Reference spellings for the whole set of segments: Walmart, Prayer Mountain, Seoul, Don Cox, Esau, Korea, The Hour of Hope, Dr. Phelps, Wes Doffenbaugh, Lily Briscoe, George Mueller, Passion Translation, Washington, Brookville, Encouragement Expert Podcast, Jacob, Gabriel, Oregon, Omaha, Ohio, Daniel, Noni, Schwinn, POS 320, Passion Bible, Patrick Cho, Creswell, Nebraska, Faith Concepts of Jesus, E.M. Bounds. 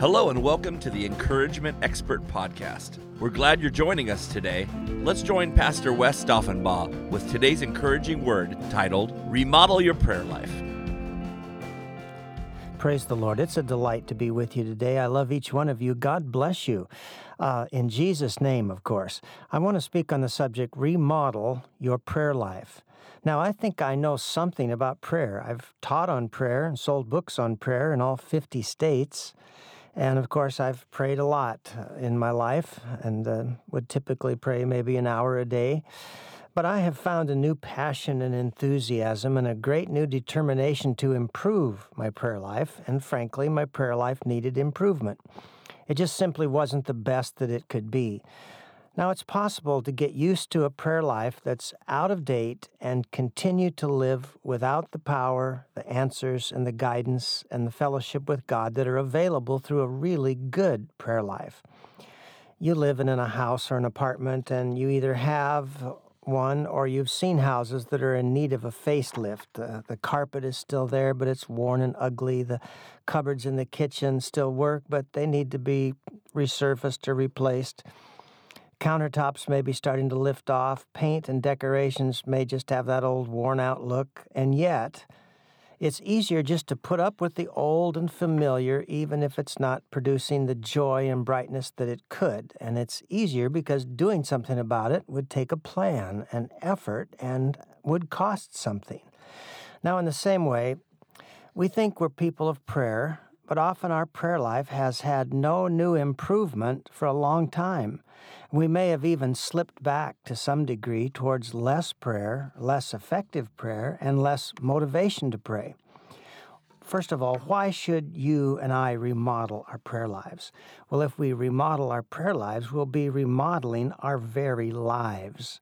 Hello and welcome to the Encouragement Expert Podcast. We're glad you're joining us today. Let's join Pastor Wes Doffenbaugh with today's encouraging word titled, Remodel Your Prayer Life. Praise the Lord. It's a delight to be with you today. I love each one of you. God bless you. In Jesus' name, of course. I want to speak on the subject, remodel your prayer life. Now, I think I know something about prayer. I've taught on prayer and sold books on prayer in all 50 states. And, of course, I've prayed a lot in my life and would typically pray maybe an hour a day. But I have found a new passion and enthusiasm and a great new determination to improve my prayer life. And, frankly, my prayer life needed improvement. It just simply wasn't the best that it could be. Now, it's possible to get used to a prayer life that's out of date and continue to live without the power, the answers, and the guidance, and the fellowship with God that are available through a really good prayer life. You live in a house or an apartment, and you either have one or you've seen houses that are in need of a facelift. The carpet is still there, but it's worn and ugly. The cupboards in the kitchen still work, but they need to be resurfaced or replaced. Countertops may be starting to lift off. Paint and decorations may just have that old worn-out look. And yet, it's easier just to put up with the old and familiar, even if it's not producing the joy and brightness that it could. And it's easier because doing something about it would take a plan and effort and would cost something. Now, in the same way, we think we're people of prayer, but often our prayer life has had no new improvement for a long time. We may have even slipped back to some degree towards less prayer, less effective prayer, and less motivation to pray. First of all, why should you and I remodel our prayer lives? Well, if we remodel our prayer lives, we'll be remodeling our very lives.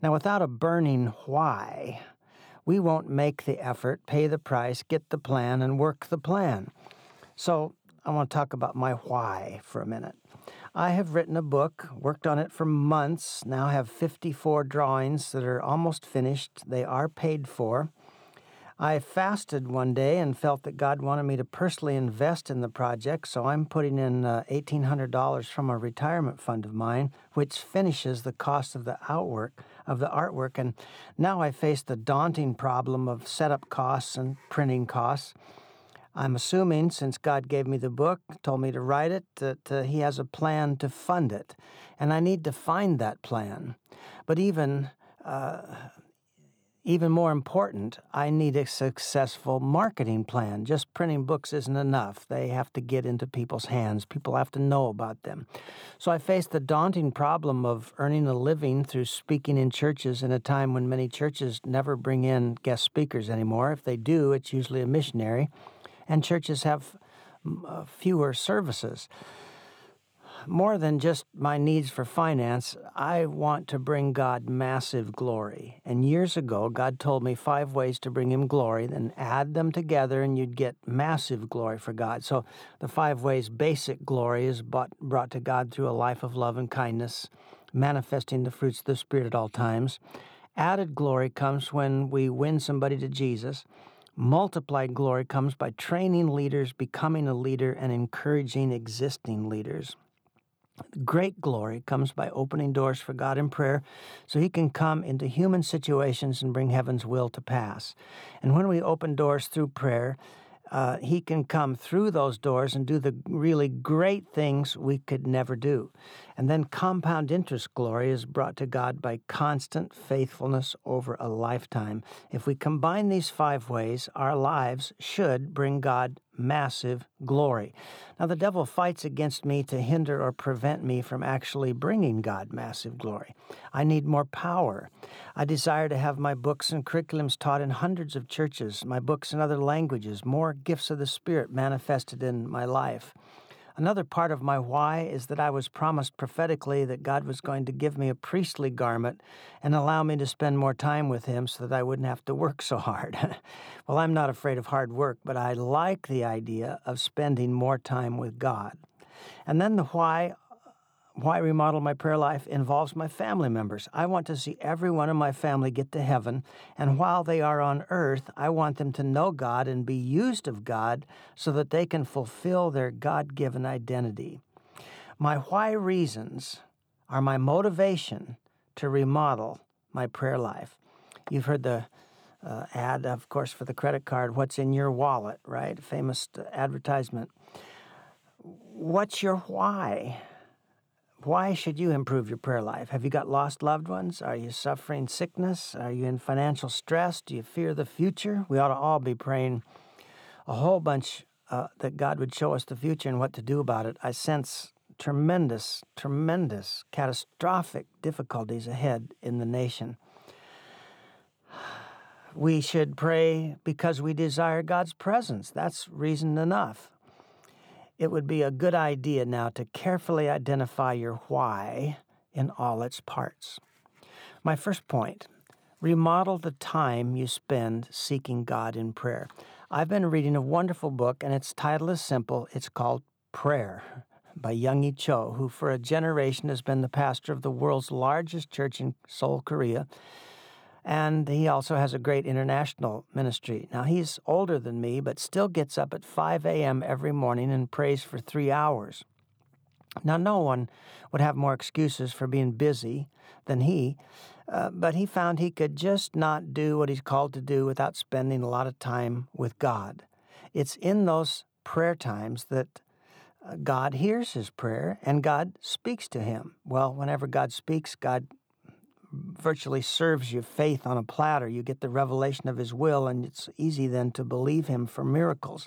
Now, without a burning why, we won't make the effort, pay the price, get the plan, and work the plan. So I want to talk about my why for a minute. I have written a book, worked on it for months, now have 54 drawings that are almost finished. They are paid for. I fasted one day and felt that God wanted me to personally invest in the project, so I'm putting in $1,800 from a retirement fund of mine, which finishes the cost of the artwork. And now I face the daunting problem of setup costs and printing costs. I'm assuming, since God gave me the book, told me to write it, that He has a plan to fund it. And I need to find that plan. But even more important, I need a successful marketing plan. Just printing books isn't enough. They have to get into people's hands. People have to know about them. So I faced the daunting problem of earning a living through speaking in churches in a time when many churches never bring in guest speakers anymore. If they do, it's usually a missionary. And churches have fewer services. More than just my needs for finance, I want to bring God massive glory. And years ago, God told me 5 ways to bring Him glory, then add them together and you'd get massive glory for God. So the 5 ways basic glory is brought to God through a life of love and kindness, manifesting the fruits of the Spirit at all times. Added glory comes when we win somebody to Jesus. Multiplied glory comes by training leaders, becoming a leader, and encouraging existing leaders. Great glory comes by opening doors for God in prayer so He can come into human situations and bring heaven's will to pass. And when we open doors through prayer, He can come through those doors and do the really great things we could never do. And then compound interest glory is brought to God by constant faithfulness over a lifetime. If we combine these 5 ways, our lives should bring God massive glory. Now, the devil fights against me to hinder or prevent me from actually bringing God massive glory. I need more power. I desire to have my books and curriculums taught in hundreds of churches, my books in other languages, more gifts of the Spirit manifested in my life. Another part of my why is that I was promised prophetically that God was going to give me a priestly garment and allow me to spend more time with Him so that I wouldn't have to work so hard. Well, I'm not afraid of hard work, but I like the idea of spending more time with God. And then the why Why Remodel My Prayer Life involves my family members. I want to see everyone in my family get to heaven, and while they are on earth, I want them to know God and be used of God so that they can fulfill their God-given identity. My why reasons are my motivation to remodel my prayer life. You've heard the ad, of course, for the credit card, What's in Your Wallet, right? Famous advertisement. What's your why? Why should you improve your prayer life? Have you got lost loved ones? Are you suffering sickness? Are you in financial stress? Do you fear the future? We ought to all be praying a whole bunch that God would show us the future and what to do about it. I sense tremendous, catastrophic difficulties ahead in the nation. We should pray because we desire God's presence. That's reason enough. It would be a good idea now to carefully identify your why in all its parts. My first point, remodel the time you spend seeking God in prayer. I've been reading a wonderful book, and its title is simple. It's called Prayer by Yonggi Cho, who for a generation has been the pastor of the world's largest church in Seoul, Korea, and he also has a great international ministry. Now, he's older than me, but still gets up at 5 a.m. every morning and prays for 3 hours. Now, no one would have more excuses for being busy than he, but he found he could just not do what he's called to do without spending a lot of time with God. It's in those prayer times that God hears his prayer and God speaks to him. Well, whenever God speaks, God virtually serves you faith on a platter. You get the revelation of his will, and it's easy then to believe him for miracles.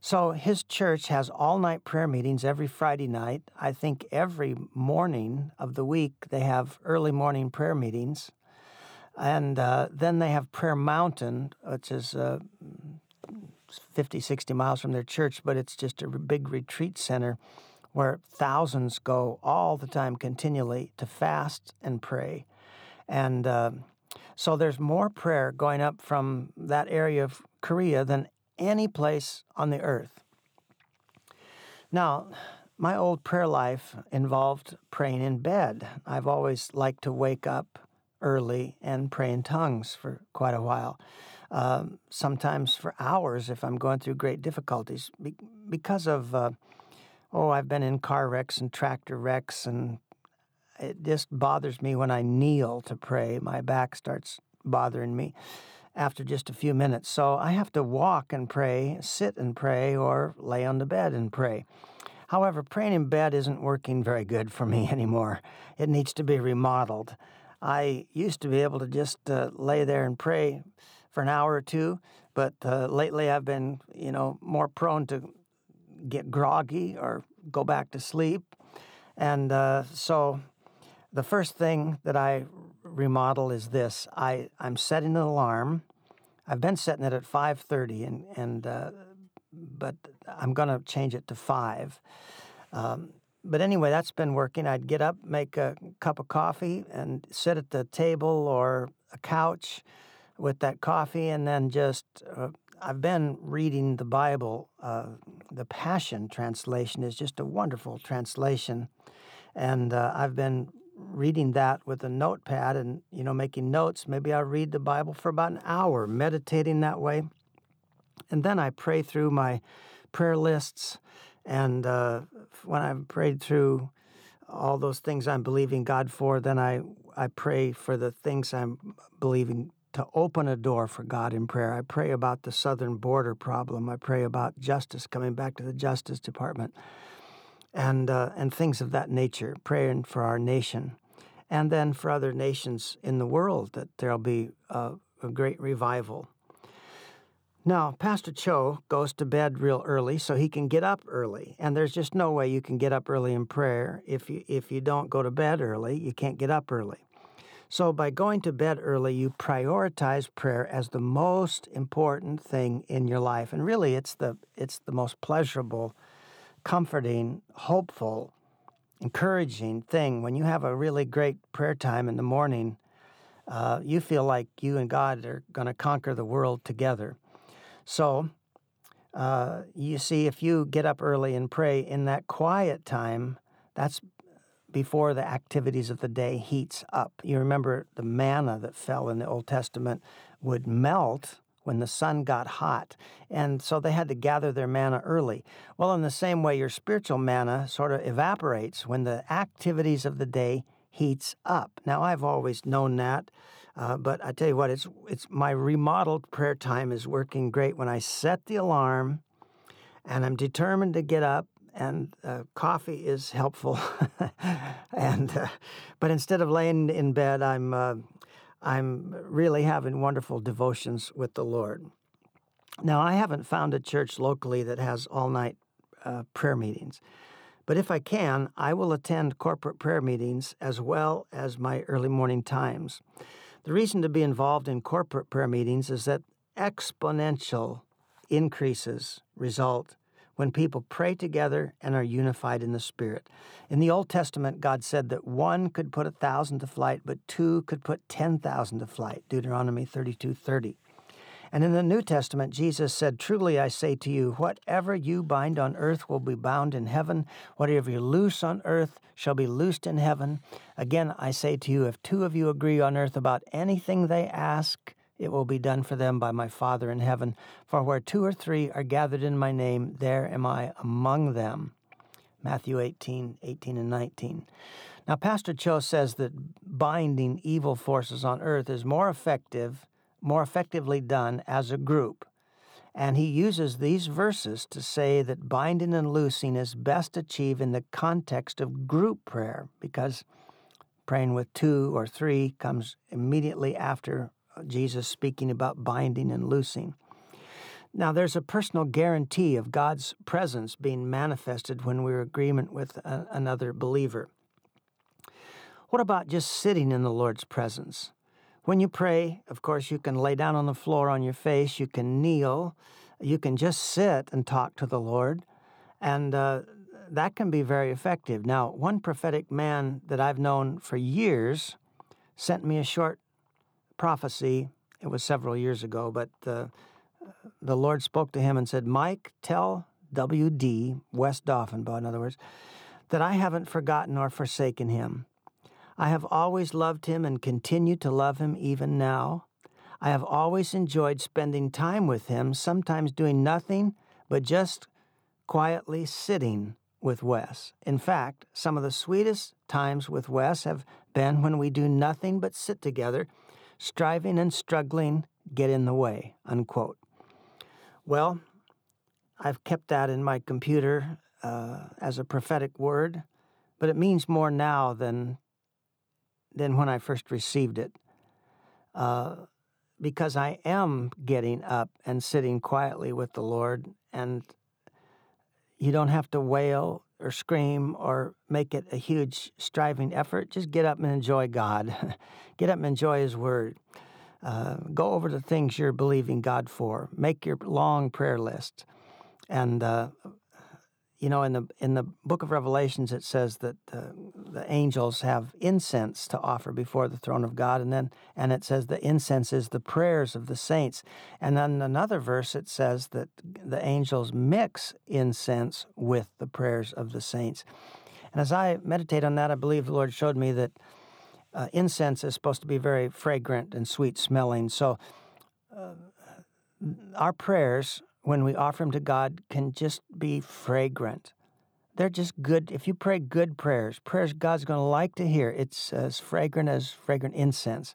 So his church has all-night prayer meetings every Friday night. I think every morning of the week they have early morning prayer meetings. And then they have Prayer Mountain, which is 50, 60 miles from their church, but it's just a big retreat center where thousands go all the time continually to fast and pray. And so there's more prayer going up from that area of Korea than any place on the earth. Now, my old prayer life involved praying in bed. I've always liked to wake up early and pray in tongues for quite a while, sometimes for hours if I'm going through great difficulties because of... I've been in car wrecks and tractor wrecks, and it just bothers me when I kneel to pray. My back starts bothering me after just a few minutes. So I have to walk and pray, sit and pray, or lay on the bed and pray. However, praying in bed isn't working very good for me anymore. It needs to be remodeled. I used to be able to just lay there and pray for an hour or two, but lately I've been, more prone to get groggy or go back to sleep. And so the first thing that I remodel is this. I'm setting an alarm. I've been setting it at 5:30, but I'm going to change it to 5. But anyway, that's been working. I'd get up, make a cup of coffee, and sit at the table or a couch with that coffee, and then just... I've been reading the Bible. The Passion Translation is just a wonderful translation. And I've been reading that with a notepad and, making notes. Maybe I'll read the Bible for about an hour, meditating that way. And then I pray through my prayer lists. And when I've prayed through all those things I'm believing God for, then I pray for the things I'm believing to open a door for God in prayer. I pray about the southern border problem. I pray about justice, coming back to the Justice Department, and things of that nature, praying for our nation. And then for other nations in the world, that there'll be a great revival. Now, Pastor Cho goes to bed real early so he can get up early. And there's just no way you can get up early in prayer. If you don't go to bed early, you can't get up early. So by going to bed early, you prioritize prayer as the most important thing in your life. And really, it's the most pleasurable, comforting, hopeful, encouraging thing. When you have a really great prayer time in the morning, you feel like you and God are going to conquer the world together. So you see, if you get up early and pray in that quiet time, That's before the activities of the day heats up. You remember the manna that fell in the Old Testament would melt when the sun got hot, and so they had to gather their manna early. Well, in the same way, your spiritual manna sort of evaporates when the activities of the day heats up. Now, I've always known that, but I tell you what, it's my remodeled prayer time is working great when I set the alarm, and I'm determined to get up, and coffee is helpful. And but instead of laying in bed, I'm really having wonderful devotions with the Lord. Now, I haven't found a church locally that has all-night prayer meetings, but if I can, I will attend corporate prayer meetings as well as my early morning times. The reason to be involved in corporate prayer meetings is that exponential increases result when people pray together and are unified in the Spirit. In the Old Testament, God said that one could put 1,000 to flight, but two could put 10,000 to flight, Deuteronomy 32:30. And in the New Testament, Jesus said, "Truly I say to you, whatever you bind on earth will be bound in heaven. Whatever you loose on earth shall be loosed in heaven. Again, I say to you, if two of you agree on earth about anything they ask, it will be done for them by my Father in heaven. For where two or three are gathered in my name, there am I among them." Matthew 18:18 and 19. Now, Pastor Cho says that binding evil forces on earth is more effectively done as a group. And he uses these verses to say that binding and loosing is best achieved in the context of group prayer, because praying with two or three comes immediately after Jesus speaking about binding and loosing. Now, there's a personal guarantee of God's presence being manifested when we're in agreement with another believer. What about just sitting in the Lord's presence? When you pray, of course, you can lay down on the floor on your face, you can kneel, you can just sit and talk to the Lord, and that can be very effective. Now, one prophetic man that I've known for years sent me a short prophecy. It was several years ago, but the Lord spoke to him and said, "Mike, tell W.D., Wes Doffenbaugh, in other words, that I haven't forgotten or forsaken him. I have always loved him and continue to love him even now. I have always enjoyed spending time with him, sometimes doing nothing but just quietly sitting with Wes. In fact, some of the sweetest times with Wes have been when we do nothing but sit together. Striving and struggling get in the way," unquote. Well, I've kept that in my computer as a prophetic word, but it means more now than when I first received it, because I am getting up and sitting quietly with the Lord, and you don't have to wail or scream or make it a huge striving effort. Just get up and enjoy God. Get up and enjoy His Word. Go over the things you're believing God for. Make your long prayer list. And you know, in the book of Revelations, it says that the angels have incense to offer before the throne of God, and it says the incense is the prayers of the saints. And then another verse, it says that the angels mix incense with the prayers of the saints. And as I meditate on that, I believe the Lord showed me that incense is supposed to be very fragrant and sweet-smelling. So our prayers, when we offer them to God, can just be fragrant. They're just good. If you pray good prayers God's going to like to hear, it's as fragrant incense.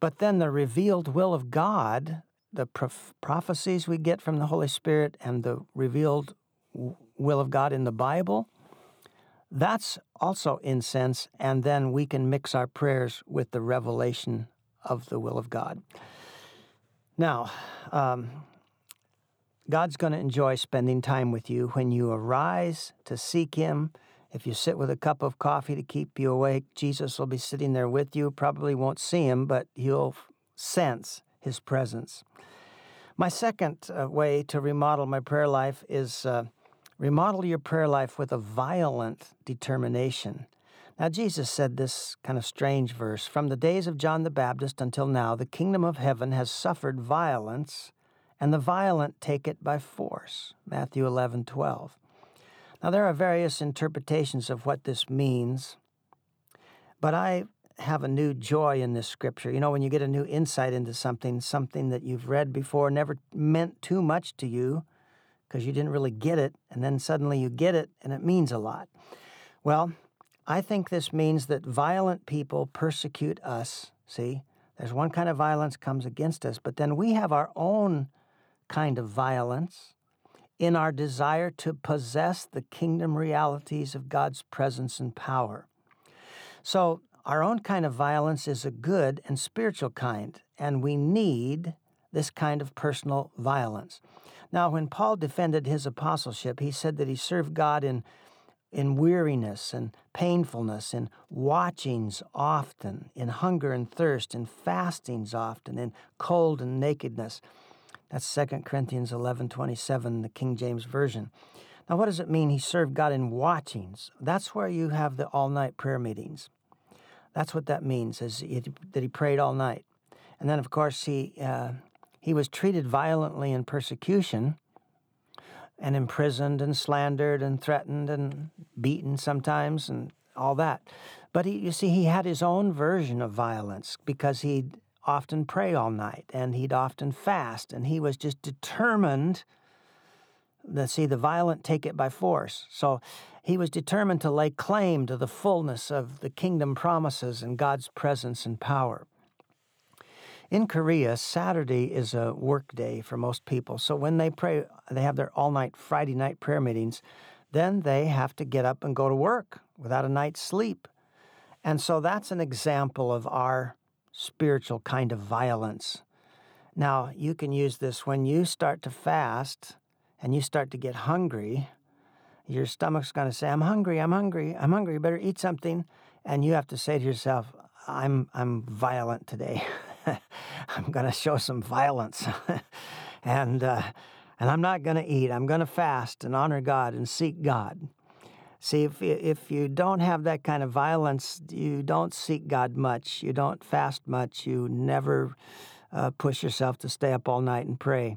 But then the revealed will of God, the prophecies we get from the Holy Spirit and the revealed will of God in the Bible, that's also incense, and then we can mix our prayers with the revelation of the will of God. Now, God's going to enjoy spending time with you when you arise to seek Him. If you sit with a cup of coffee to keep you awake, Jesus will be sitting there with you. Probably won't see Him, but you'll sense His presence. My second way to remodel my prayer life is remodel your prayer life with a violent determination. Now, Jesus said this kind of strange verse, "From the days of John the Baptist until now, the kingdom of heaven has suffered violence, and the violent take it by force," Matthew 11:12. Now, there are various interpretations of what this means, but I have a new joy in this scripture. You know, when you get a new insight into something that you've read before, never meant too much to you because you didn't really get it, and then suddenly you get it, and it means a lot. Well, I think this means that violent people persecute us, see? There's one kind of violence comes against us, but then we have our own kind of violence in our desire to possess the kingdom realities of God's presence and power. So our own kind of violence is a good and spiritual kind, and we need this kind of personal violence. Now, when Paul defended his apostleship, he said that he served God in weariness and painfulness, in watchings often, in hunger and thirst, in fastings often, in cold and nakedness. That's 2 Corinthians 11:27, the King James Version. Now, what does it mean he served God in watchings? That's where you have the all-night prayer meetings. That's what that means, is that he prayed all night. And then, of course, he was treated violently in persecution and imprisoned and slandered and threatened and beaten sometimes and all that. But he had his own version of violence because he'd often pray all night, and he'd often fast, and he was just determined that, see, the violent take it by force. So he was determined to lay claim to the fullness of the kingdom promises and God's presence and power. In Korea, Saturday is a work day for most people, so when they pray, they have their all-night Friday night prayer meetings, then they have to get up and go to work without a night's sleep. And so that's an example of our spiritual kind of violence. Now, you can use this when you start to fast and you start to get hungry. Your stomach's going to say, I'm hungry, better eat something. And you have to say to yourself, I'm violent today. I'm going to show some violence. and I'm not going to eat. I'm going to fast and honor God and seek God. See, if you don't have that kind of violence, you don't seek God much, you don't fast much, you never push yourself to stay up all night and pray.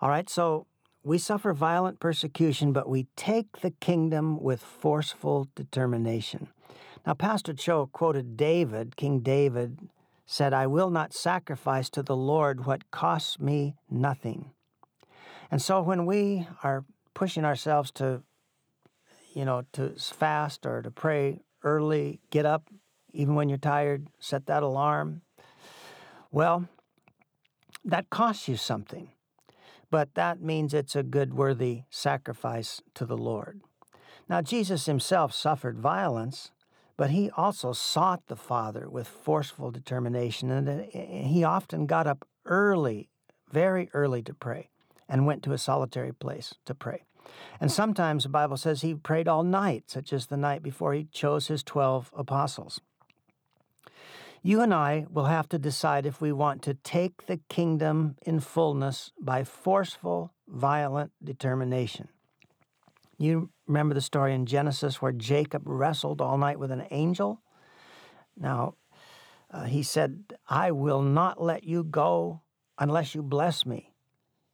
All right, so we suffer violent persecution, but we take the kingdom with forceful determination. Now, Pastor Cho quoted David, King David, said, "I will not sacrifice to the Lord what costs me nothing." And so when we are pushing ourselves to fast or to pray early, get up, even when you're tired, set that alarm. Well, that costs you something, but that means it's a good, worthy sacrifice to the Lord. Now, Jesus himself suffered violence, but he also sought the Father with forceful determination, and he often got up early, very early to pray, and went to a solitary place to pray. And sometimes the Bible says he prayed all night, such as the night before he chose his 12 apostles. You and I will have to decide if we want to take the kingdom in fullness by forceful, violent determination. You remember the story in Genesis where Jacob wrestled all night with an angel? Now, he said, "I will not let you go unless you bless me."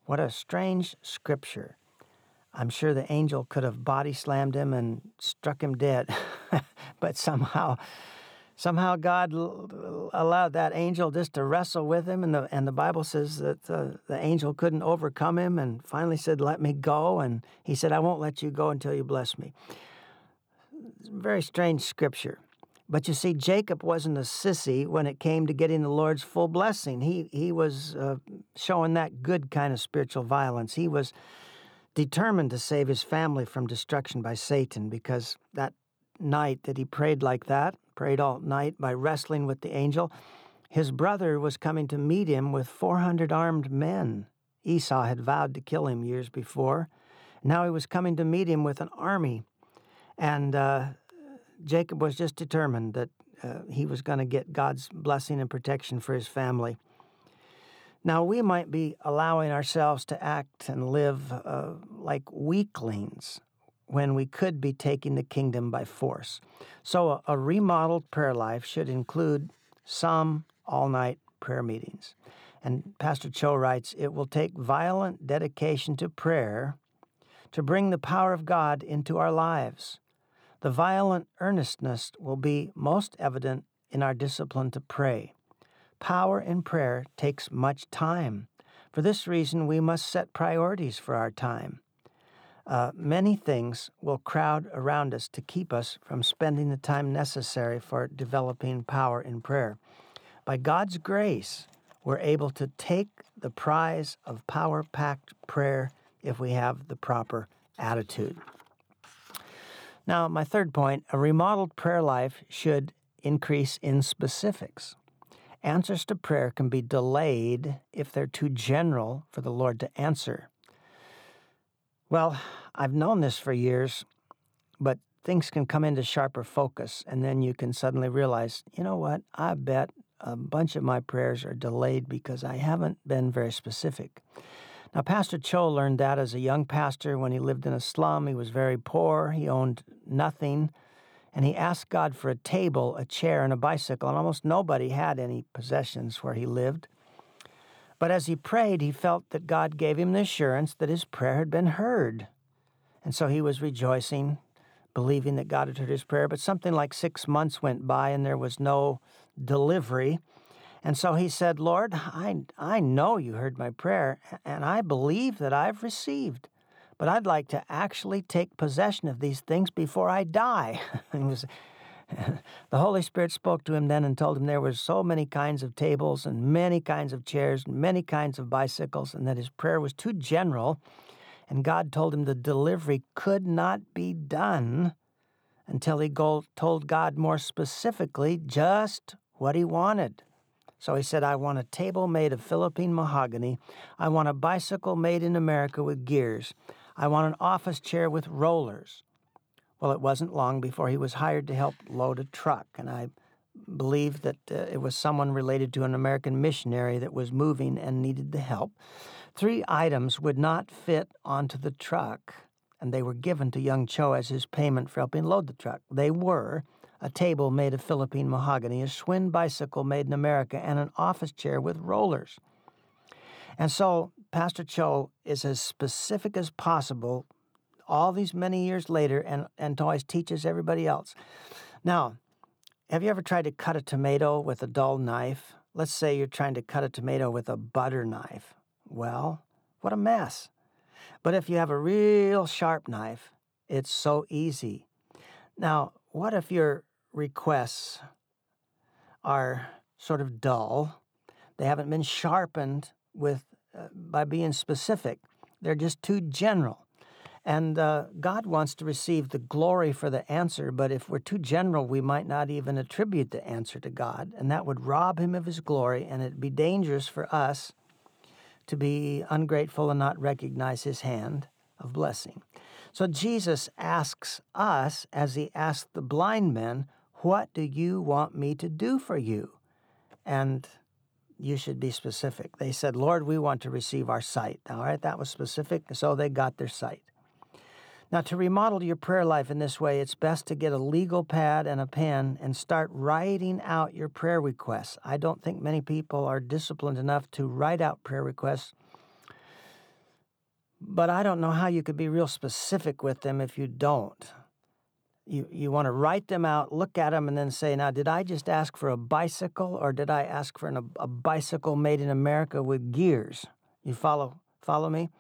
What a strange scripture. I'm sure the angel could have body slammed him and struck him dead, but somehow God allowed that angel just to wrestle with him, and the Bible says that the angel couldn't overcome him and finally said, "Let me go," and he said, "I won't let you go until you bless me." Very strange scripture. But you see, Jacob wasn't a sissy when it came to getting the Lord's full blessing. He was showing that good kind of spiritual violence. He was determined to save his family from destruction by Satan, because that night that he prayed like that, prayed all night by wrestling with the angel, his brother was coming to meet him with 400 armed men. Esau had vowed to kill him years before. Now he was coming to meet him with an army. And Jacob was just determined that he was going to get God's blessing and protection for his family. Now, we might be allowing ourselves to act and live like weaklings when we could be taking the kingdom by force. So a remodeled prayer life should include some all-night prayer meetings. And Pastor Cho writes, "It will take violent dedication to prayer to bring the power of God into our lives. The violent earnestness will be most evident in our discipline to pray. Power in prayer takes much time. For this reason, we must set priorities for our time. Many things will crowd around us to keep us from spending the time necessary for developing power in prayer. By God's grace, we're able to take the prize of power-packed prayer if we have the proper attitude. Now, my third point, a remodeled prayer life should increase in specifics. Answers to prayer can be delayed if they're too general for the Lord to answer. Well, I've known this for years, but things can come into sharper focus, and then you can suddenly realize, you know what, I bet a bunch of my prayers are delayed because I haven't been very specific. Now, Pastor Cho learned that as a young pastor when he lived in a slum. He was very poor. He owned nothing. And he asked God for a table, a chair, and a bicycle, and almost nobody had any possessions where he lived. But as he prayed, he felt that God gave him the assurance that his prayer had been heard. And so he was rejoicing, believing that God had heard his prayer. But something like 6 months went by, and there was no delivery. And so he said, Lord, I know you heard my prayer, and I believe that I've received. But I'd like to actually take possession of these things before I die. The Holy Spirit spoke to him then and told him there were so many kinds of tables and many kinds of chairs and many kinds of bicycles, and that his prayer was too general. And God told him the delivery could not be done until he told God more specifically just what he wanted. So he said, I want a table made of Philippine mahogany. I want a bicycle made in America with gears. I want an office chair with rollers. Well, it wasn't long before he was hired to help load a truck. And I believe that it was someone related to an American missionary that was moving and needed the help. 3 items would not fit onto the truck, and they were given to Young Cho as his payment for helping load the truck. They were a table made of Philippine mahogany, a Schwinn bicycle made in America, and an office chair with rollers. And so Pastor Cho is as specific as possible all these many years later and always teaches everybody else. Now, have you ever tried to cut a tomato with a dull knife? Let's say you're trying to cut a tomato with a butter knife. Well, what a mess. But if you have a real sharp knife, it's so easy. Now, what if your requests are sort of dull? They haven't been sharpened with by being specific. They're just too general. And God wants to receive the glory for the answer, but if we're too general, we might not even attribute the answer to God, and that would rob him of his glory, and it'd be dangerous for us to be ungrateful and not recognize his hand of blessing. So Jesus asks us, as he asked the blind men, what do you want me to do for you? And you should be specific. They said, Lord, we want to receive our sight. All right, that was specific, so they got their sight. Now, to remodel your prayer life in this way, it's best to get a legal pad and a pen and start writing out your prayer requests. I don't think many people are disciplined enough to write out prayer requests, but I don't know how you could be real specific with them if you don't. You want to write them out, look at them, and then say, now, did I just ask for a bicycle, or did I ask for a bicycle made in America with gears? You follow me?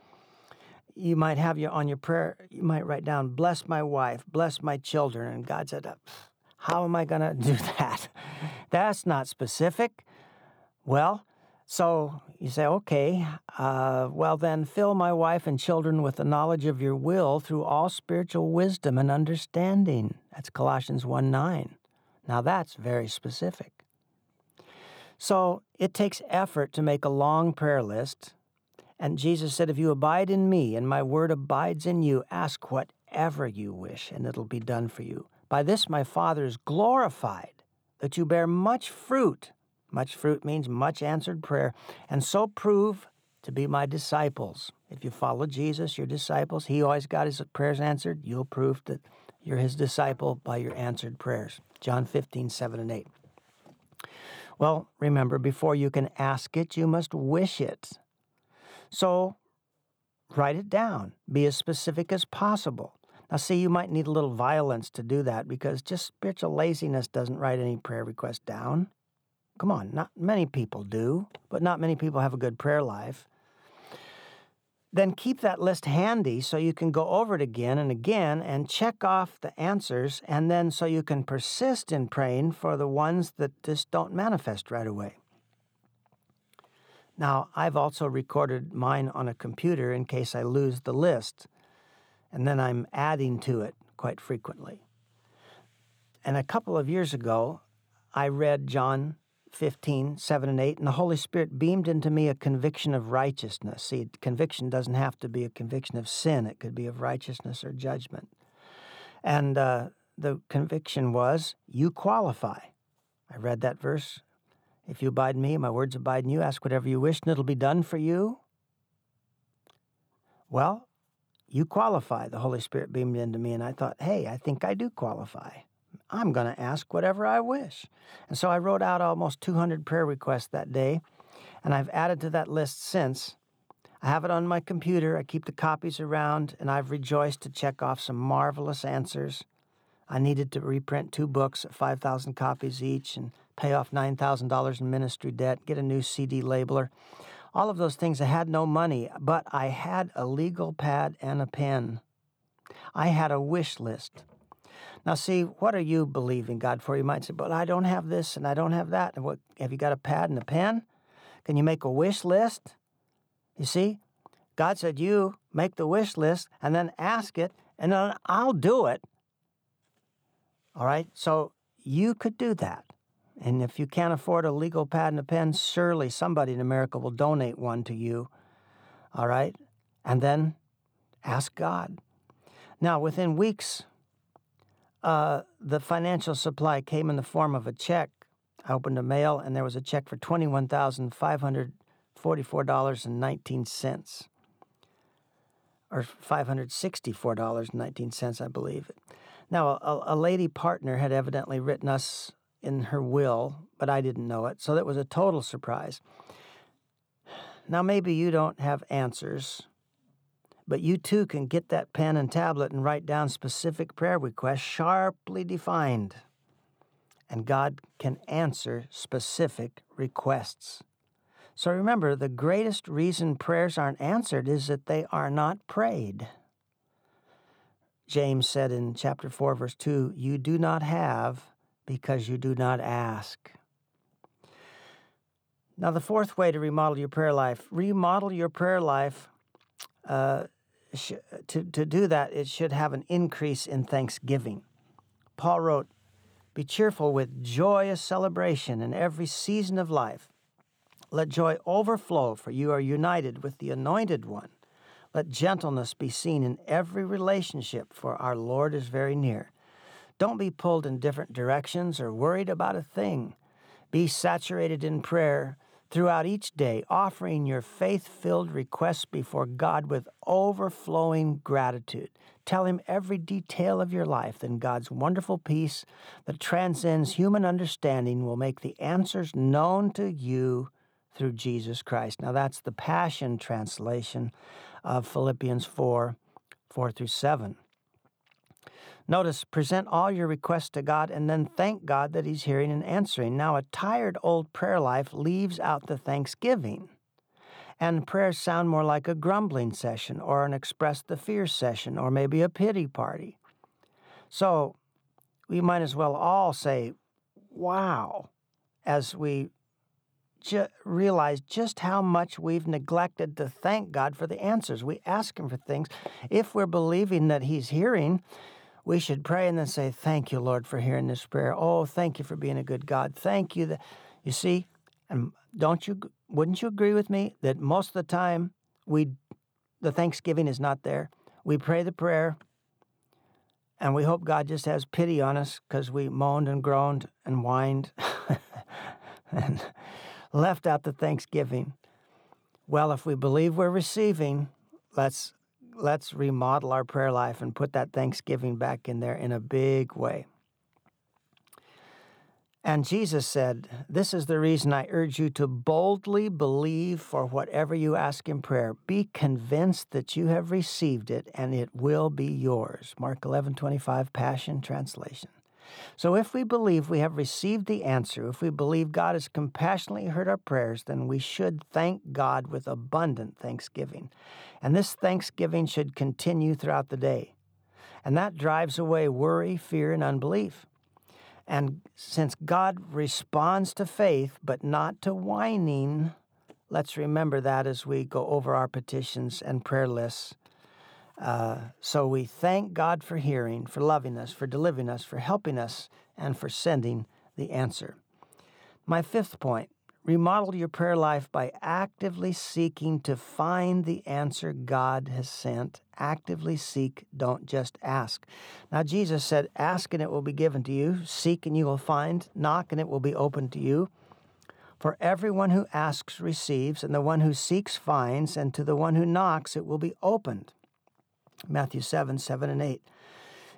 You might have you might write down, bless my wife, bless my children. And God said, how am I going to do that? That's not specific. Well, so you say, okay, well then fill my wife and children with the knowledge of your will through all spiritual wisdom and understanding. That's Colossians 1:9. Now that's very specific. So it takes effort to make a long prayer list. And Jesus said, if you abide in me and my word abides in you, ask whatever you wish and it'll be done for you. By this my Father is glorified, that you bear much fruit. Much fruit means much answered prayer, and so prove to be my disciples. If you follow Jesus, your disciples, he always got his prayers answered. You'll prove that you're his disciple by your answered prayers. John 15:7 and 8. Well, remember, before you can ask it, you must wish it. So Write it down. Be as specific as possible. Now, see, you might need a little violence to do that because just spiritual laziness doesn't write any prayer request down. Come on, not many people do, but not many people have a good prayer life. Then keep that list handy so you can go over it again and again and check off the answers, and then so you can persist in praying for the ones that just don't manifest right away. Now, I've also recorded mine on a computer in case I lose the list, and then I'm adding to it quite frequently. And a couple of years ago, I read John 15, 7 and 8, and the Holy Spirit beamed into me a conviction of righteousness. See, conviction doesn't have to be a conviction of sin. It could be of righteousness or judgment. And the conviction was, you qualify. I read that verse. If you abide in me, my words abide in you. Ask whatever you wish, and it'll be done for you. Well, you qualify. The Holy Spirit beamed into me, and I thought, hey, I think I do qualify. I'm going to ask whatever I wish. And so I wrote out almost 200 prayer requests that day, and I've added to that list since. I have it on my computer. I keep the copies around, and I've rejoiced to check off some marvelous answers. I needed to reprint 2 books at 5,000 copies each and pay off $9,000 in ministry debt, get a new CD labeler. All of those things. I had no money, but I had a legal pad and a pen. I had a wish list. Now, see, what are you believing God for? You might say, but I don't have this and I don't have that. And what, have you got a pad and a pen? Can you make a wish list? You see, God said, you make the wish list and then ask it, and then I'll do it. All right, so you could do that. And if you can't afford a legal pad and a pen, surely somebody in America will donate one to you. All right, and then ask God. Now, within weeks, the financial supply came in the form of a check. I opened the mail, and there was a check for $21,544.19, or $564.19, I believe. Now, a lady partner had evidently written us in her will, but I didn't know it, so that was a total surprise. Now, maybe you don't have answers, but you too can get that pen and tablet and write down specific prayer requests sharply defined, and God can answer specific requests. So remember, the greatest reason prayers aren't answered is that they are not prayed. James said in chapter 4, verse 2, you do not have because you do not ask. Now, the fourth way to remodel your prayer life, to do that, it should have an increase in thanksgiving. Paul wrote, be cheerful with joyous celebration in every season of life. Let joy overflow, for you are united with the Anointed One. Let gentleness be seen in every relationship, for our Lord is very near. Don't be pulled in different directions or worried about a thing. Be saturated in prayer throughout each day, offering your faith-filled requests before God with overflowing gratitude. Tell Him every detail of your life, then God's wonderful peace that transcends human understanding will make the answers known to you through Jesus Christ. Now, that's the Passion Translation of Philippians 4:4-7. Notice, present all your requests to God and then thank God that He's hearing and answering. Now, a tired old prayer life leaves out the thanksgiving, and prayers sound more like a grumbling session or an express the fear session or maybe a pity party. So, we might as well all say, wow, as we realize just how much we've neglected to thank God for the answers. We ask Him for things. If we're believing that He's hearing, we should pray and then say, thank you, Lord, for hearing this prayer. Oh, thank you for being a good God. Thank you. You see, and wouldn't you agree with me that most of the time the thanksgiving is not there? We pray the prayer, and we hope God just has pity on us because we moaned and groaned and whined and left out the thanksgiving. Well, if we believe we're receiving, let's remodel our prayer life and put that thanksgiving back in there in a big way. And Jesus said, "This is the reason I urge you to boldly believe for whatever you ask in prayer. Be convinced that you have received it, and it will be yours." Mark 11:25, Passion Translation. So if we believe we have received the answer, if we believe God has compassionately heard our prayers, then we should thank God with abundant thanksgiving. And this thanksgiving should continue throughout the day. And that drives away worry, fear, and unbelief. And since God responds to faith, but not to whining, let's remember that as we go over our petitions and prayer lists. So we thank God for hearing, for loving us, for delivering us, for helping us, and for sending the answer. My fifth point, remodel your prayer life by actively seeking to find the answer God has sent. Actively seek, don't just ask. Now, Jesus said, "Ask and it will be given to you. Seek and you will find. Knock and it will be opened to you. For everyone who asks receives, and the one who seeks finds, and to the one who knocks it will be opened." Matthew 7:7-8.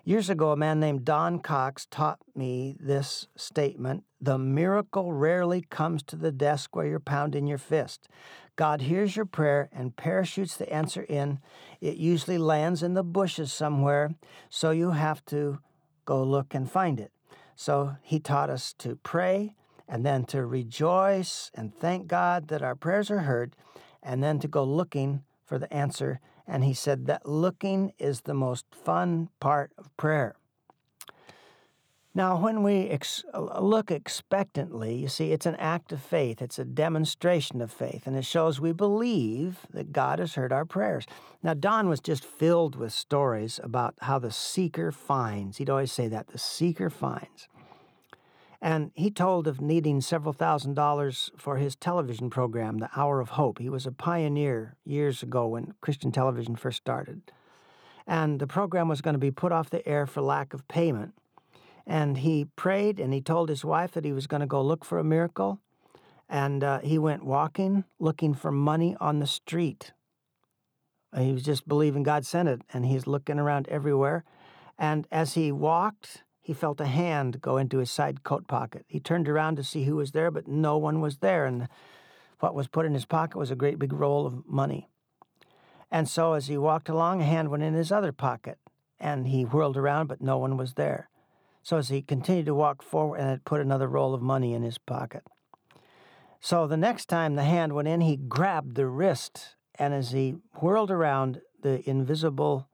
Years ago, a man named Don Cox taught me this statement: "The miracle rarely comes to the desk where you're pounding your fist. God hears your prayer and parachutes the answer in. It usually lands in the bushes somewhere, so you have to go look and find it." So he taught us to pray and then to rejoice and thank God that our prayers are heard, and then to go looking for the answer. And he said that looking is the most fun part of prayer. Now, when we look expectantly, you see, it's an act of faith. It's a demonstration of faith, and it shows we believe that God has heard our prayers. Now, Don was just filled with stories about how the seeker finds. He'd always say that, the seeker finds. And he told of needing several thousand dollars for his television program, The Hour of Hope. He was a pioneer years ago when Christian television first started. And the program was going to be put off the air for lack of payment. And he prayed, and he told his wife that he was going to go look for a miracle. And he went walking, looking for money on the street. He was just believing God sent it, and he's looking around everywhere. And as he walked, he felt a hand go into his side coat pocket. He turned around to see who was there, but no one was there. And what was put in his pocket was a great big roll of money. And so as he walked along, a hand went in his other pocket. And he whirled around, but no one was there. So as he continued to walk forward, and it put another roll of money in his pocket. So the next time the hand went in, he grabbed the wrist. And as he whirled around, the invisible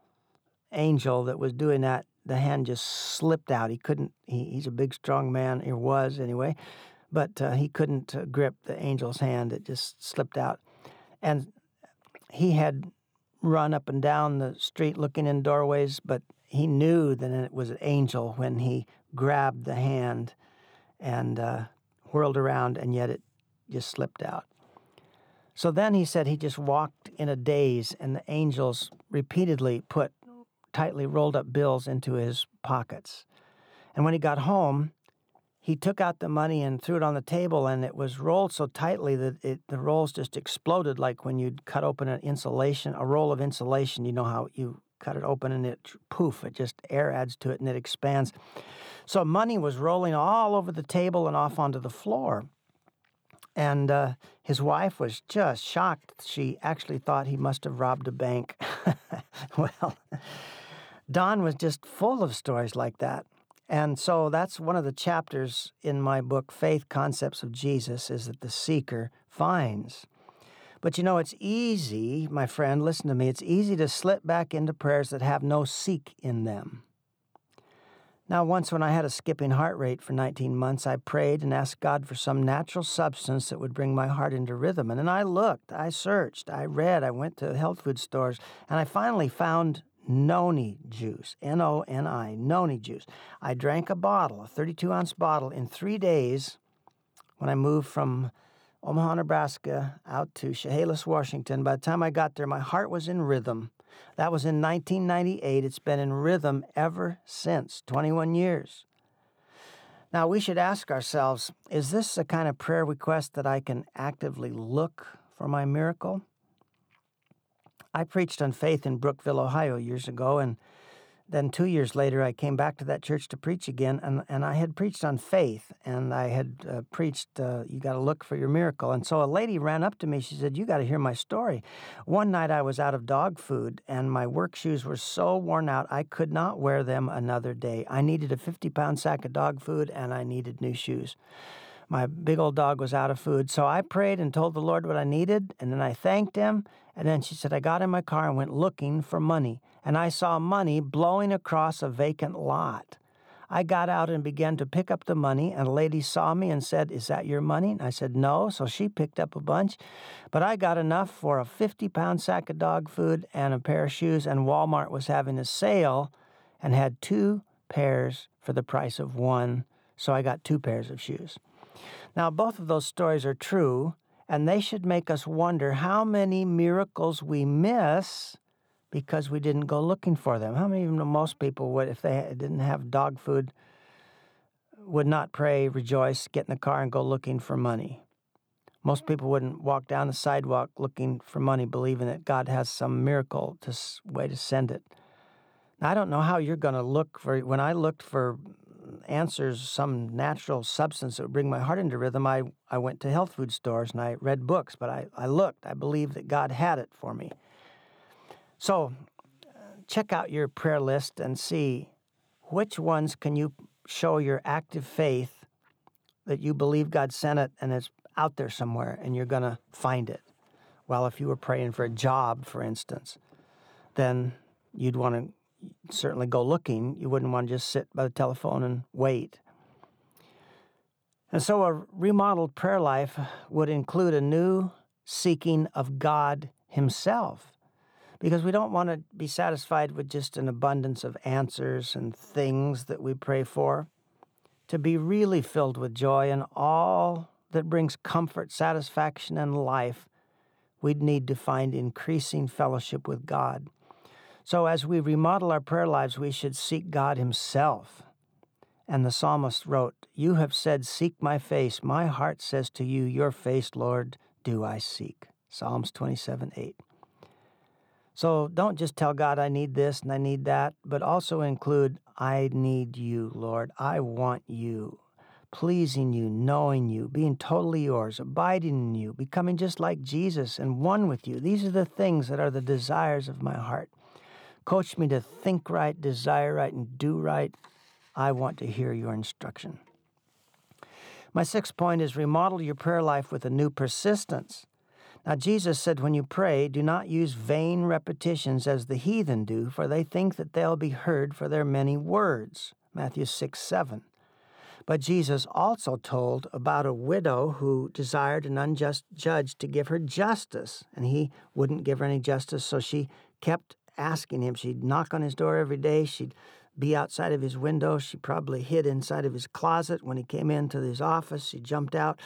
angel that was doing that, the hand just slipped out. He couldn't, he's a big, strong man, or was anyway, but he couldn't grip the angel's hand. It just slipped out. And he had run up and down the street looking in doorways, but he knew that it was an angel when he grabbed the hand and whirled around, and yet it just slipped out. So then he said he just walked in a daze, and the angels repeatedly put tightly rolled up bills into his pockets. And when he got home, he took out the money and threw it on the table, and it was rolled so tightly that the rolls just exploded, like when you'd cut open an insulation, a roll of insulation. You know how you cut it open and it, poof, it just air adds to it and it expands. So money was rolling all over the table and off onto the floor. And his wife was just shocked. She actually thought he must have robbed a bank. Well, Don was just full of stories like that. And so that's one of the chapters in my book, Faith Concepts of Jesus, is that the seeker finds. But you know, it's easy, my friend, listen to me, it's easy to slip back into prayers that have no seek in them. Now, once when I had a skipping heart rate for 19 months, I prayed and asked God for some natural substance that would bring my heart into rhythm. And then I looked, I searched, I read, I went to health food stores, and I finally found Noni juice, N-O-N-I, Noni juice. I drank a bottle, a 32-ounce bottle, in 3 days when I moved from Omaha, Nebraska, out to Chehalis, Washington. By the time I got there, my heart was in rhythm. That was in 1998. It's been in rhythm ever since, 21 years. Now, we should ask ourselves, is this the kind of prayer request that I can actively look for my miracle? I preached on faith in Brookville, Ohio years ago, and Then 2 years later, I came back to that church to preach again, and I had preached on faith, and I had preached, you got to look for your miracle. And so a lady ran up to me. She said, you got to hear my story. One night I was out of dog food, and my work shoes were so worn out, I could not wear them another day. I needed a 50-pound sack of dog food, and I needed new shoes. My big old dog was out of food. So I prayed and told the Lord what I needed, and then I thanked him. And then she said, I got in my car and went looking for money. And I saw money blowing across a vacant lot. I got out and began to pick up the money, and a lady saw me and said, is that your money? And I said, no. So she picked up a bunch. But I got enough for a 50-pound sack of dog food and a pair of shoes, and Walmart was having a sale and had 2 pairs for the price of one. So I got 2 pairs of shoes. Now, both of those stories are true, and they should make us wonder how many miracles we miss because we didn't go looking for them. How many of you know most people would, if they didn't have dog food, would not pray, rejoice, get in the car, and go looking for money? Most people wouldn't walk down the sidewalk looking for money, believing that God has some miracle way to send it. Now, I don't know how you're going to look for. When I looked for answers, some natural substance that would bring my heart into rhythm, I went to health food stores and I read books, but I looked. I believed that God had it for me. So check out your prayer list and see which ones can you show your active faith that you believe God sent it and it's out there somewhere and you're going to find it. Well, if you were praying for a job, for instance, then you'd want to certainly go looking. You wouldn't want to just sit by the telephone and wait. And so a remodeled prayer life would include a new seeking of God himself, because we don't want to be satisfied with just an abundance of answers and things that we pray for. To be really filled with joy and all that brings comfort, satisfaction, and life, we'd need to find increasing fellowship with God. So as we remodel our prayer lives, we should seek God himself. And the psalmist wrote, you have said, seek my face. My heart says to you, your face, Lord, do I seek. Psalms 27:8. So don't just tell God, I need this and I need that, but also include, I need you, Lord. I want you, pleasing you, knowing you, being totally yours, abiding in you, becoming just like Jesus and one with you. These are the things that are the desires of my heart. Coach me to think right, desire right, and do right. I want to hear your instruction. My sixth point is remodel your prayer life with a new persistence. Now, Jesus said, when you pray, do not use vain repetitions as the heathen do, for they think that they'll be heard for their many words. Matthew 6:7. But Jesus also told about a widow who desired an unjust judge to give her justice, and he wouldn't give her any justice, so she kept asking him. She'd knock on his door every day. She'd be outside of his window. She probably hid inside of his closet. When he came into his office, she jumped out.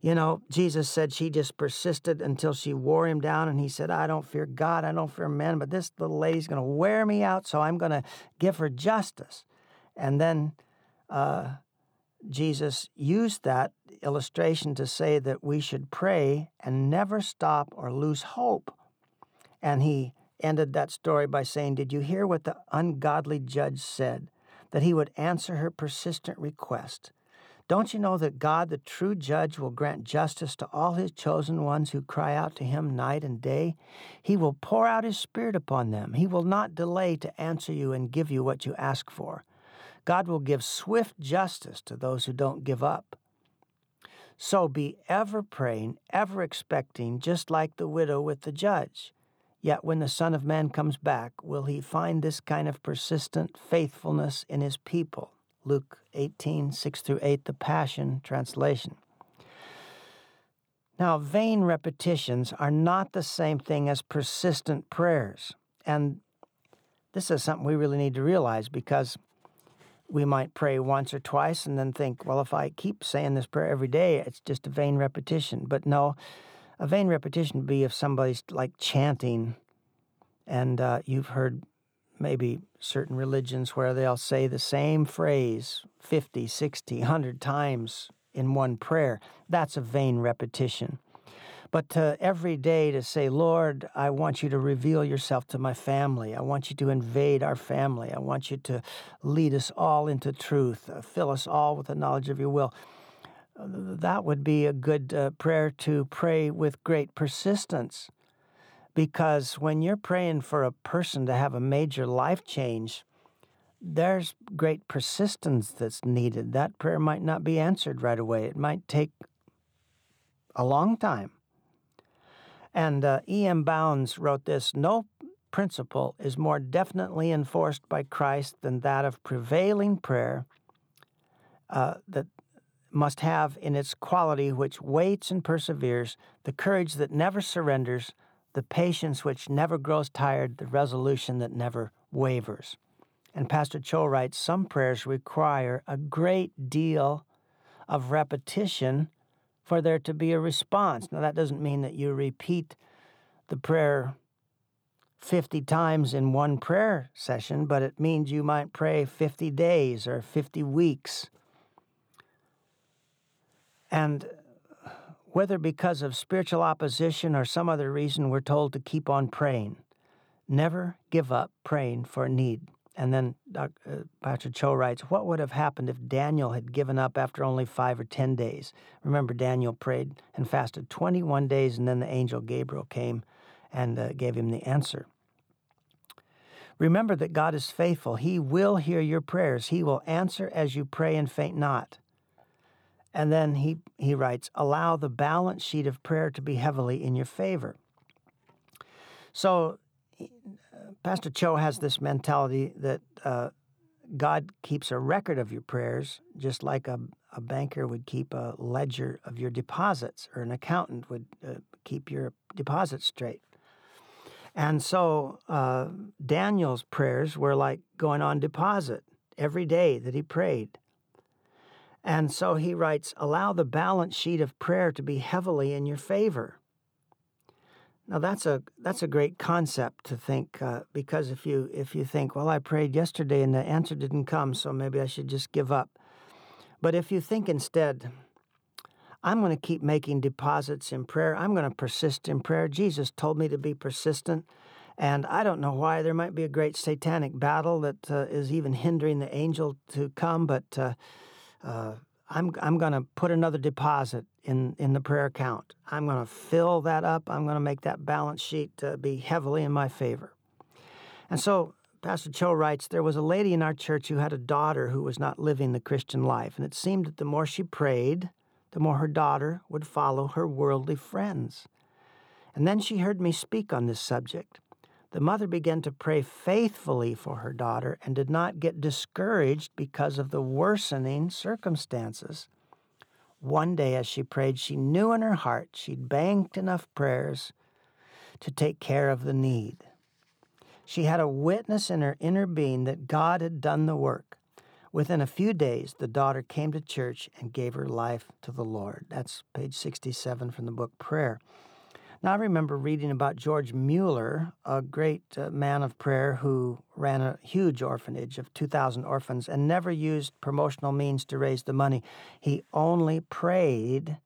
You know, Jesus said she just persisted until she wore him down. And he said, I don't fear God. I don't fear men, but this little lady's going to wear me out. So I'm going to give her justice. And then Jesus used that illustration to say that we should pray and never stop or lose hope. And he ended that story by saying, did you hear what the ungodly judge said? That he would answer her persistent request. Don't you know that God, the true judge, will grant justice to all his chosen ones who cry out to him night and day? He will pour out his spirit upon them. He will not delay to answer you and give you what you ask for. God will give swift justice to those who don't give up. So be ever praying, ever expecting, just like the widow with the judge. Yet when the Son of Man comes back, will he find this kind of persistent faithfulness in his people? Luke 18:6-8, the Passion Translation. Now, vain repetitions are not the same thing as persistent prayers. And this is something we really need to realize, because we might pray once or twice and then think, well, if I keep saying this prayer every day, it's just a vain repetition. But no. A vain repetition would be if somebody's like chanting, and you've heard maybe certain religions where they'll say the same phrase 50, 60, 100 times in one prayer. That's a vain repetition. but every day to say, Lord, I want you to reveal yourself to my family. I want you to invade our family. I want you to lead us all into truth. Fill us all with the knowledge of your will. That would be a good prayer to pray with great persistence, because when you're praying for a person to have a major life change, there's great persistence that's needed. That prayer might not be answered right away. It might take a long time. And E.M. Bounds wrote this: no principle is more definitely enforced by Christ than that of prevailing prayer that must have in its quality which waits and perseveres, the courage that never surrenders, the patience which never grows tired, the resolution that never wavers. And Pastor Cho writes, some prayers require a great deal of repetition for there to be a response. Now, that doesn't mean that you repeat the prayer 50 times in one prayer session, but it means you might pray 50 days or 50 weeks. And whether because of spiritual opposition or some other reason, we're told to keep on praying. Never give up praying for need. And then Patrick Cho writes, what would have happened if Daniel had given up after only 5 or 10 days? Remember, Daniel prayed and fasted 21 days, and then the angel Gabriel came and gave him the answer. Remember that God is faithful. He will hear your prayers. He will answer as you pray and faint not. And then he writes, allow the balance sheet of prayer to be heavily in your favor. So Pastor Cho has this mentality that God keeps a record of your prayers, just like a banker would keep a ledger of your deposits, or an accountant would keep your deposits straight. And so Daniel's prayers were like going on deposit every day that he prayed. And so he writes, allow the balance sheet of prayer to be heavily in your favor. Now, that's a great concept to think, because if you think, well, I prayed yesterday and the answer didn't come, so maybe I should just give up. But if you think instead, I'm going to keep making deposits in prayer. I'm going to persist in prayer. Jesus told me to be persistent. And I don't know why. There might be a great satanic battle that is even hindering the angel to come, but I'm going to put another deposit in the prayer account. I'm going to fill that up. I'm going to make that balance sheet be heavily in my favor. And so Pastor Cho writes, there was a lady in our church who had a daughter who was not living the Christian life, and it seemed that the more she prayed, the more her daughter would follow her worldly friends. And then she heard me speak on this subject. The mother began to pray faithfully for her daughter and did not get discouraged because of the worsening circumstances. One day as she prayed, she knew in her heart she'd banked enough prayers to take care of the need. She had a witness in her inner being that God had done the work. Within a few days, the daughter came to church and gave her life to the Lord. That's page 67 from the book Prayer. Now, I remember reading about George Mueller, a great man of prayer who ran a huge orphanage of 2,000 orphans and never used promotional means to raise the money. He only prayed,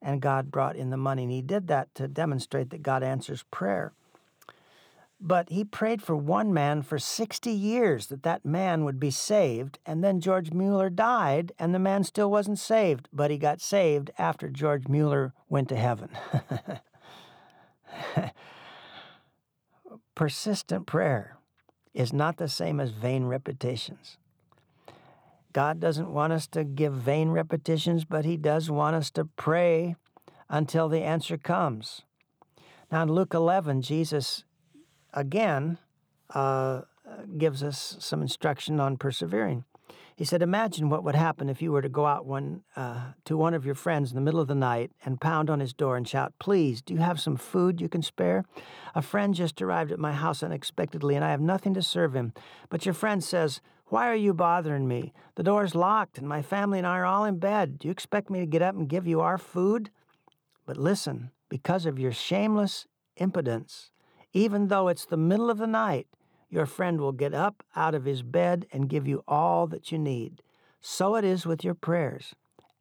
and God brought in the money. And he did that to demonstrate that God answers prayer. But he prayed for one man for 60 years that that man would be saved, and then George Mueller died, and the man still wasn't saved. But he got saved after George Mueller went to heaven. Persistent prayer is not the same as vain repetitions. God doesn't want us to give vain repetitions, but he does want us to pray until the answer comes. Now in Luke 11, Jesus again gives us some instruction on persevering. He said, imagine what would happen if you were to go out to one of your friends in the middle of the night and pound on his door and shout, please, do you have some food you can spare? A friend just arrived at my house unexpectedly, and I have nothing to serve him. But your friend says, why are you bothering me? The door's locked, and my family and I are all in bed. Do you expect me to get up and give you our food? But listen, because of your shameless impudence, even though it's the middle of the night, your friend will get up out of his bed and give you all that you need. So it is with your prayers.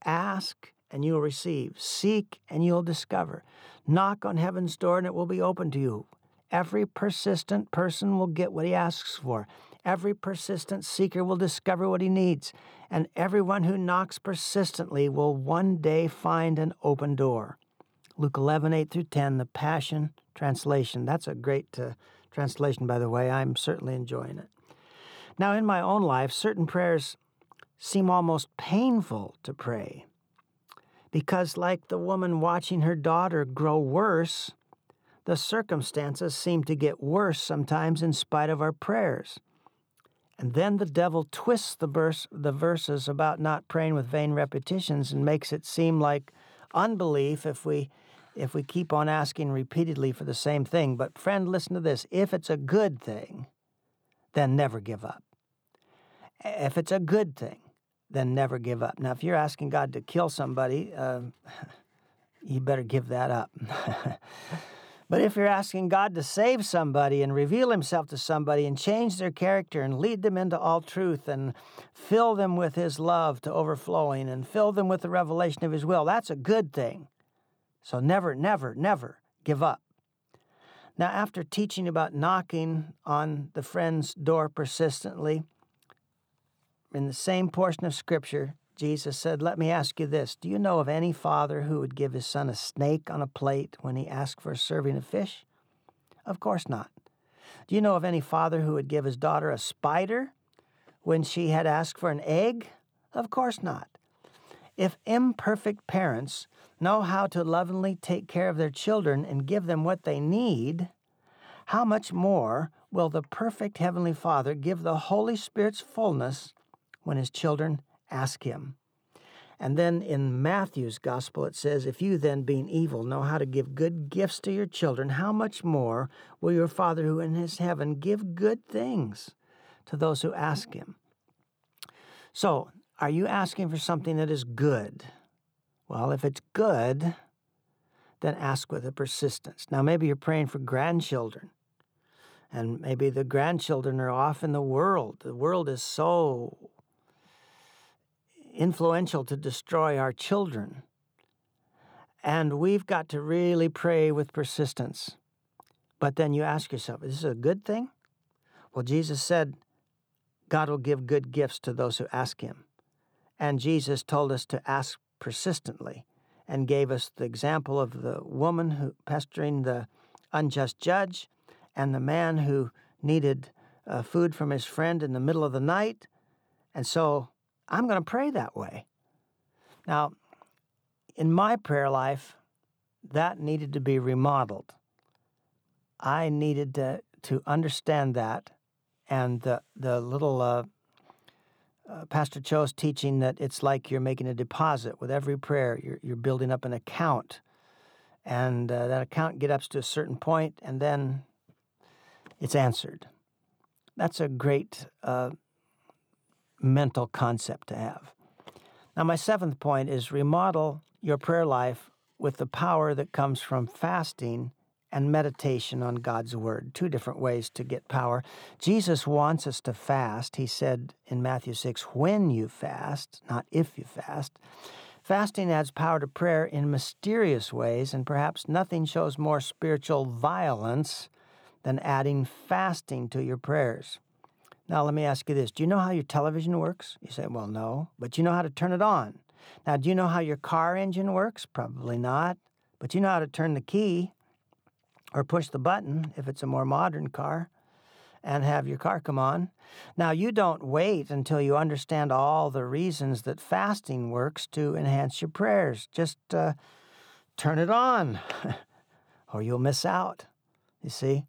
Ask and you'll receive. Seek, and you'll discover. Knock on heaven's door, and it will be open to you. Every persistent person will get what he asks for. Every persistent seeker will discover what he needs. And everyone who knocks persistently will one day find an open door. Luke 11, 8 through 10, the Passion Translation. That's a great translation, by the way. I'm certainly enjoying it. Now, in my own life, certain prayers seem almost painful to pray because, like the woman watching her daughter grow worse, the circumstances seem to get worse sometimes in spite of our prayers. And then the devil twists the verses about not praying with vain repetitions and makes it seem like unbelief if we keep on asking repeatedly for the same thing. But friend, listen to this. If it's a good thing, then never give up. If it's a good thing, then never give up. Now, if you're asking God to kill somebody, you better give that up. But if you're asking God to save somebody and reveal himself to somebody and change their character and lead them into all truth and fill them with his love to overflowing and fill them with the revelation of his will, that's a good thing. So never, never, never give up. Now, after teaching about knocking on the friend's door persistently, in the same portion of Scripture, Jesus said, let me ask you this. Do you know of any father who would give his son a snake on a plate when he asked for a serving of fish? Of course not. Do you know of any father who would give his daughter a spider when she had asked for an egg? Of course not. If imperfect parents know how to lovingly take care of their children and give them what they need, how much more will the perfect Heavenly Father give the Holy Spirit's fullness when his children ask him? And then in Matthew's gospel, it says, if you then, being evil, know how to give good gifts to your children, how much more will your Father who is in heaven give good things to those who ask him? So, are you asking for something that is good? Well, if it's good, then ask with a persistence. Now, maybe you're praying for grandchildren, and maybe the grandchildren are off in the world. The world is so influential to destroy our children. And we've got to really pray with persistence. But then you ask yourself, is this a good thing? Well, Jesus said God will give good gifts to those who ask him. And Jesus told us to ask persistently and gave us the example of the woman who pestering the unjust judge and the man who needed food from his friend in the middle of the night. And so I'm going to pray that way. Now, in my prayer life, that needed to be remodeled. I needed to understand that, and the little Pastor Cho's teaching that it's like you're making a deposit with every prayer. You're building up an account, and that account gets up to a certain point, and then it's answered. That's a great mental concept to have. Now, my seventh point is remodel your prayer life with the power that comes from fasting and meditation on God's Word. Two different ways to get power. Jesus wants us to fast. He said in Matthew 6, when you fast, not if you fast. Fasting adds power to prayer in mysterious ways, and perhaps nothing shows more spiritual violence than adding fasting to your prayers. Now, let me ask you this. Do you know how your television works? You say, well, no, but you know how to turn it on. Now, do you know how your car engine works? Probably not, but you know how to turn the key or push the button if it's a more modern car and have your car come on. Now, you don't wait until you understand all the reasons that fasting works to enhance your prayers. Just turn it on or you'll miss out, you see.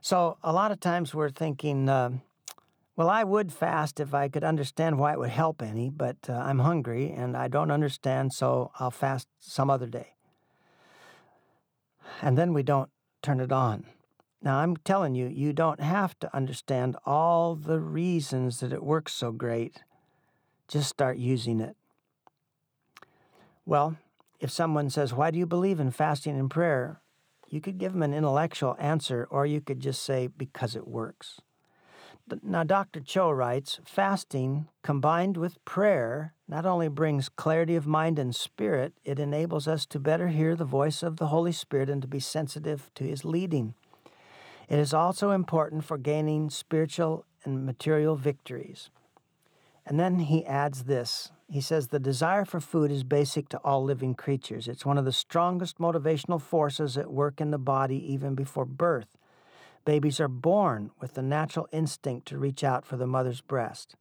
So a lot of times we're thinking, well, I would fast if I could understand why it would help any, but I'm hungry and I don't understand, so I'll fast some other day. And then we don't turn it on. Now, I'm telling you, you don't have to understand all the reasons that it works so great. Just start using it. Well, if someone says, why do you believe in fasting and prayer? You could give them an intellectual answer, or you could just say, because it works. Now, Dr. Cho writes, fasting combined with prayer not only brings clarity of mind and spirit, it enables us to better hear the voice of the Holy Spirit and to be sensitive to His leading. It is also important for gaining spiritual and material victories. And then he adds this. He says, the desire for food is basic to all living creatures. It's one of the strongest motivational forces at work in the body even before birth. Babies are born with the natural instinct to reach out for the mother's breast.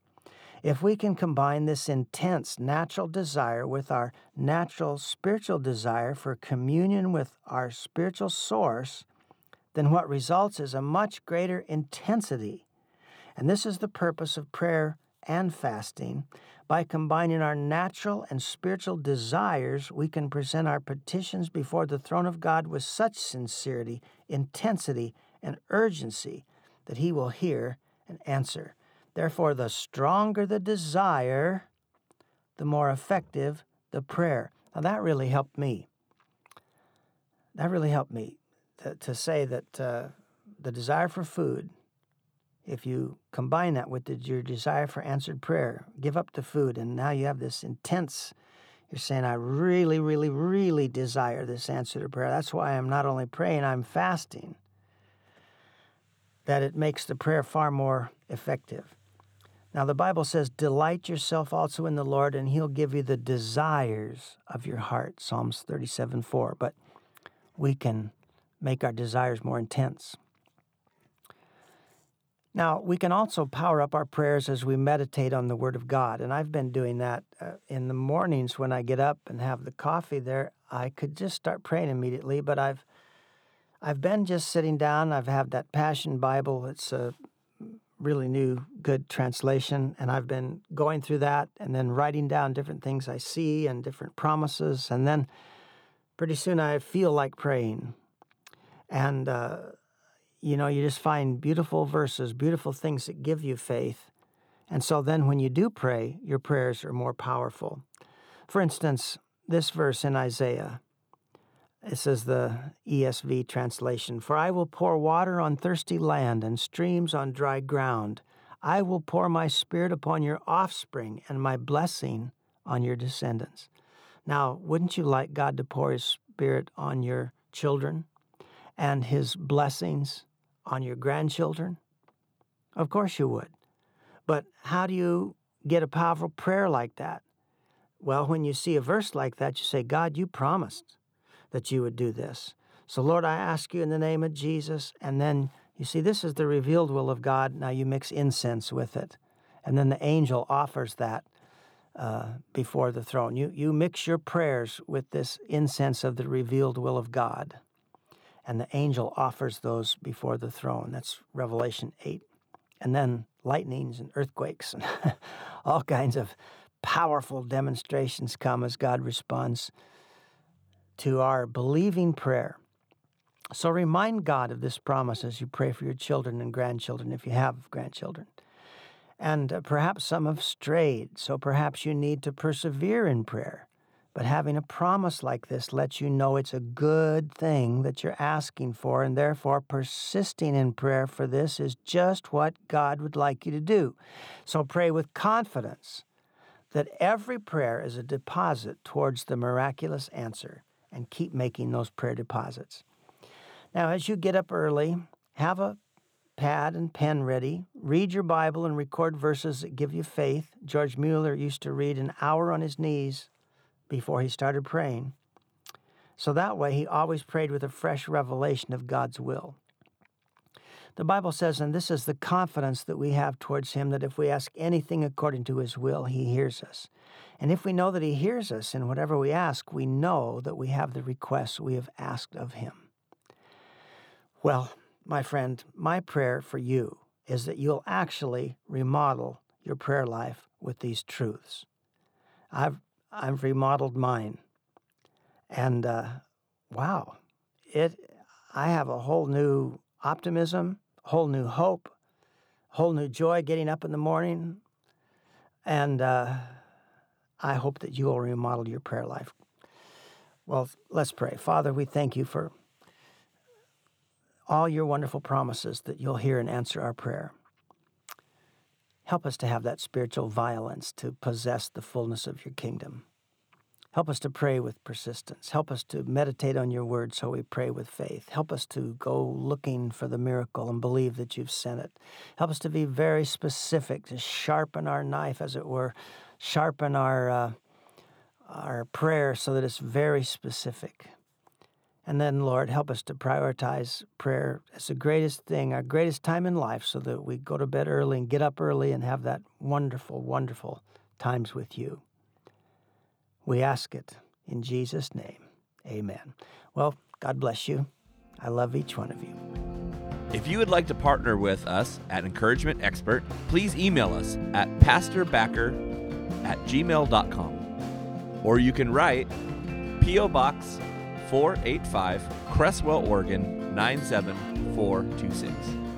If we can combine this intense natural desire with our natural spiritual desire for communion with our spiritual source, then what results is a much greater intensity. And this is the purpose of prayer and fasting. By combining our natural and spiritual desires, we can present our petitions before the throne of God with such sincerity, intensity, and urgency that He will hear and answer. Therefore, the stronger the desire, the more effective the prayer. Now, that really helped me. That really helped me to say that the desire for food, if you combine that with your desire for answered prayer, give up the food, and now you have this intense, you're saying, I really, really, really desire this answer to prayer. That's why I'm not only praying, I'm fasting. That it makes the prayer far more effective. Now, the Bible says, delight yourself also in the Lord, and He'll give you the desires of your heart, Psalms 37:4. But we can make our desires more intense. Now, we can also power up our prayers as we meditate on the Word of God. And I've been doing that in the mornings when I get up and have the coffee there. I could just start praying immediately, but I've been just sitting down. I've had that Passion Bible. It's a really new, good translation. And I've been going through that and then writing down different things I see and different promises. And then pretty soon I feel like praying. And you know, you just find beautiful verses, beautiful things that give you faith. And so then when you do pray, your prayers are more powerful. For instance, this verse in Isaiah, it says, the ESV translation, for I will pour water on thirsty land and streams on dry ground. I will pour my spirit upon your offspring and my blessing on your descendants. Now, wouldn't you like God to pour His Spirit on your children and His blessings on your grandchildren? Of course you would. But how do you get a powerful prayer like that? Well, when you see a verse like that, you say, God, you promised that you would do this. So, Lord, I ask you in the name of Jesus. And then, you see, this is the revealed will of God. Now you mix incense with it. And then the angel offers that before the throne. You mix your prayers with this incense of the revealed will of God. And the angel offers those before the throne. That's Revelation 8. And then lightnings and earthquakes and all kinds of powerful demonstrations come as God responds to our believing prayer. So remind God of this promise as you pray for your children and grandchildren, if you have grandchildren. And perhaps some have strayed, so perhaps you need to persevere in prayer. But having a promise like this lets you know it's a good thing that you're asking for, and therefore persisting in prayer for this is just what God would like you to do. So pray with confidence that every prayer is a deposit towards the miraculous answer, and keep making those prayer deposits. Now, as you get up early, have a pad and pen ready. Read your Bible and record verses that give you faith. George Mueller used to read an hour on his knees before he started praying. So that way, he always prayed with a fresh revelation of God's will. The Bible says, and this is the confidence that we have towards Him, that if we ask anything according to His will, He hears us. And if we know that He hears us in whatever we ask, we know that we have the requests we have asked of Him. Well, my friend, my prayer for you is that you'll actually remodel your prayer life with these truths. I've remodeled mine, and wow, I have a whole new optimism, whole new hope, whole new joy getting up in the morning, and I hope that you will remodel your prayer life. Well, let's pray. Father, we thank you for all your wonderful promises that you'll hear and answer our prayer. Help us to have that spiritual violence to possess the fullness of your kingdom. Help us to pray with persistence. Help us to meditate on your word so we pray with faith. Help us to go looking for the miracle and believe that you've sent it. Help us to be very specific, to sharpen our knife, as it were, sharpen our prayer so that it's very specific. And then, Lord, help us to prioritize prayer as the greatest thing, our greatest time in life, so that we go to bed early and get up early and have that wonderful, wonderful times with you. We ask it in Jesus' name. Amen. Well, God bless you. I love each one of you. If you would like to partner with us at Encouragement Expert, please email us at pastorbacker@gmail.com. Or you can write P.O. Box 485, Creswell, Oregon, 97426.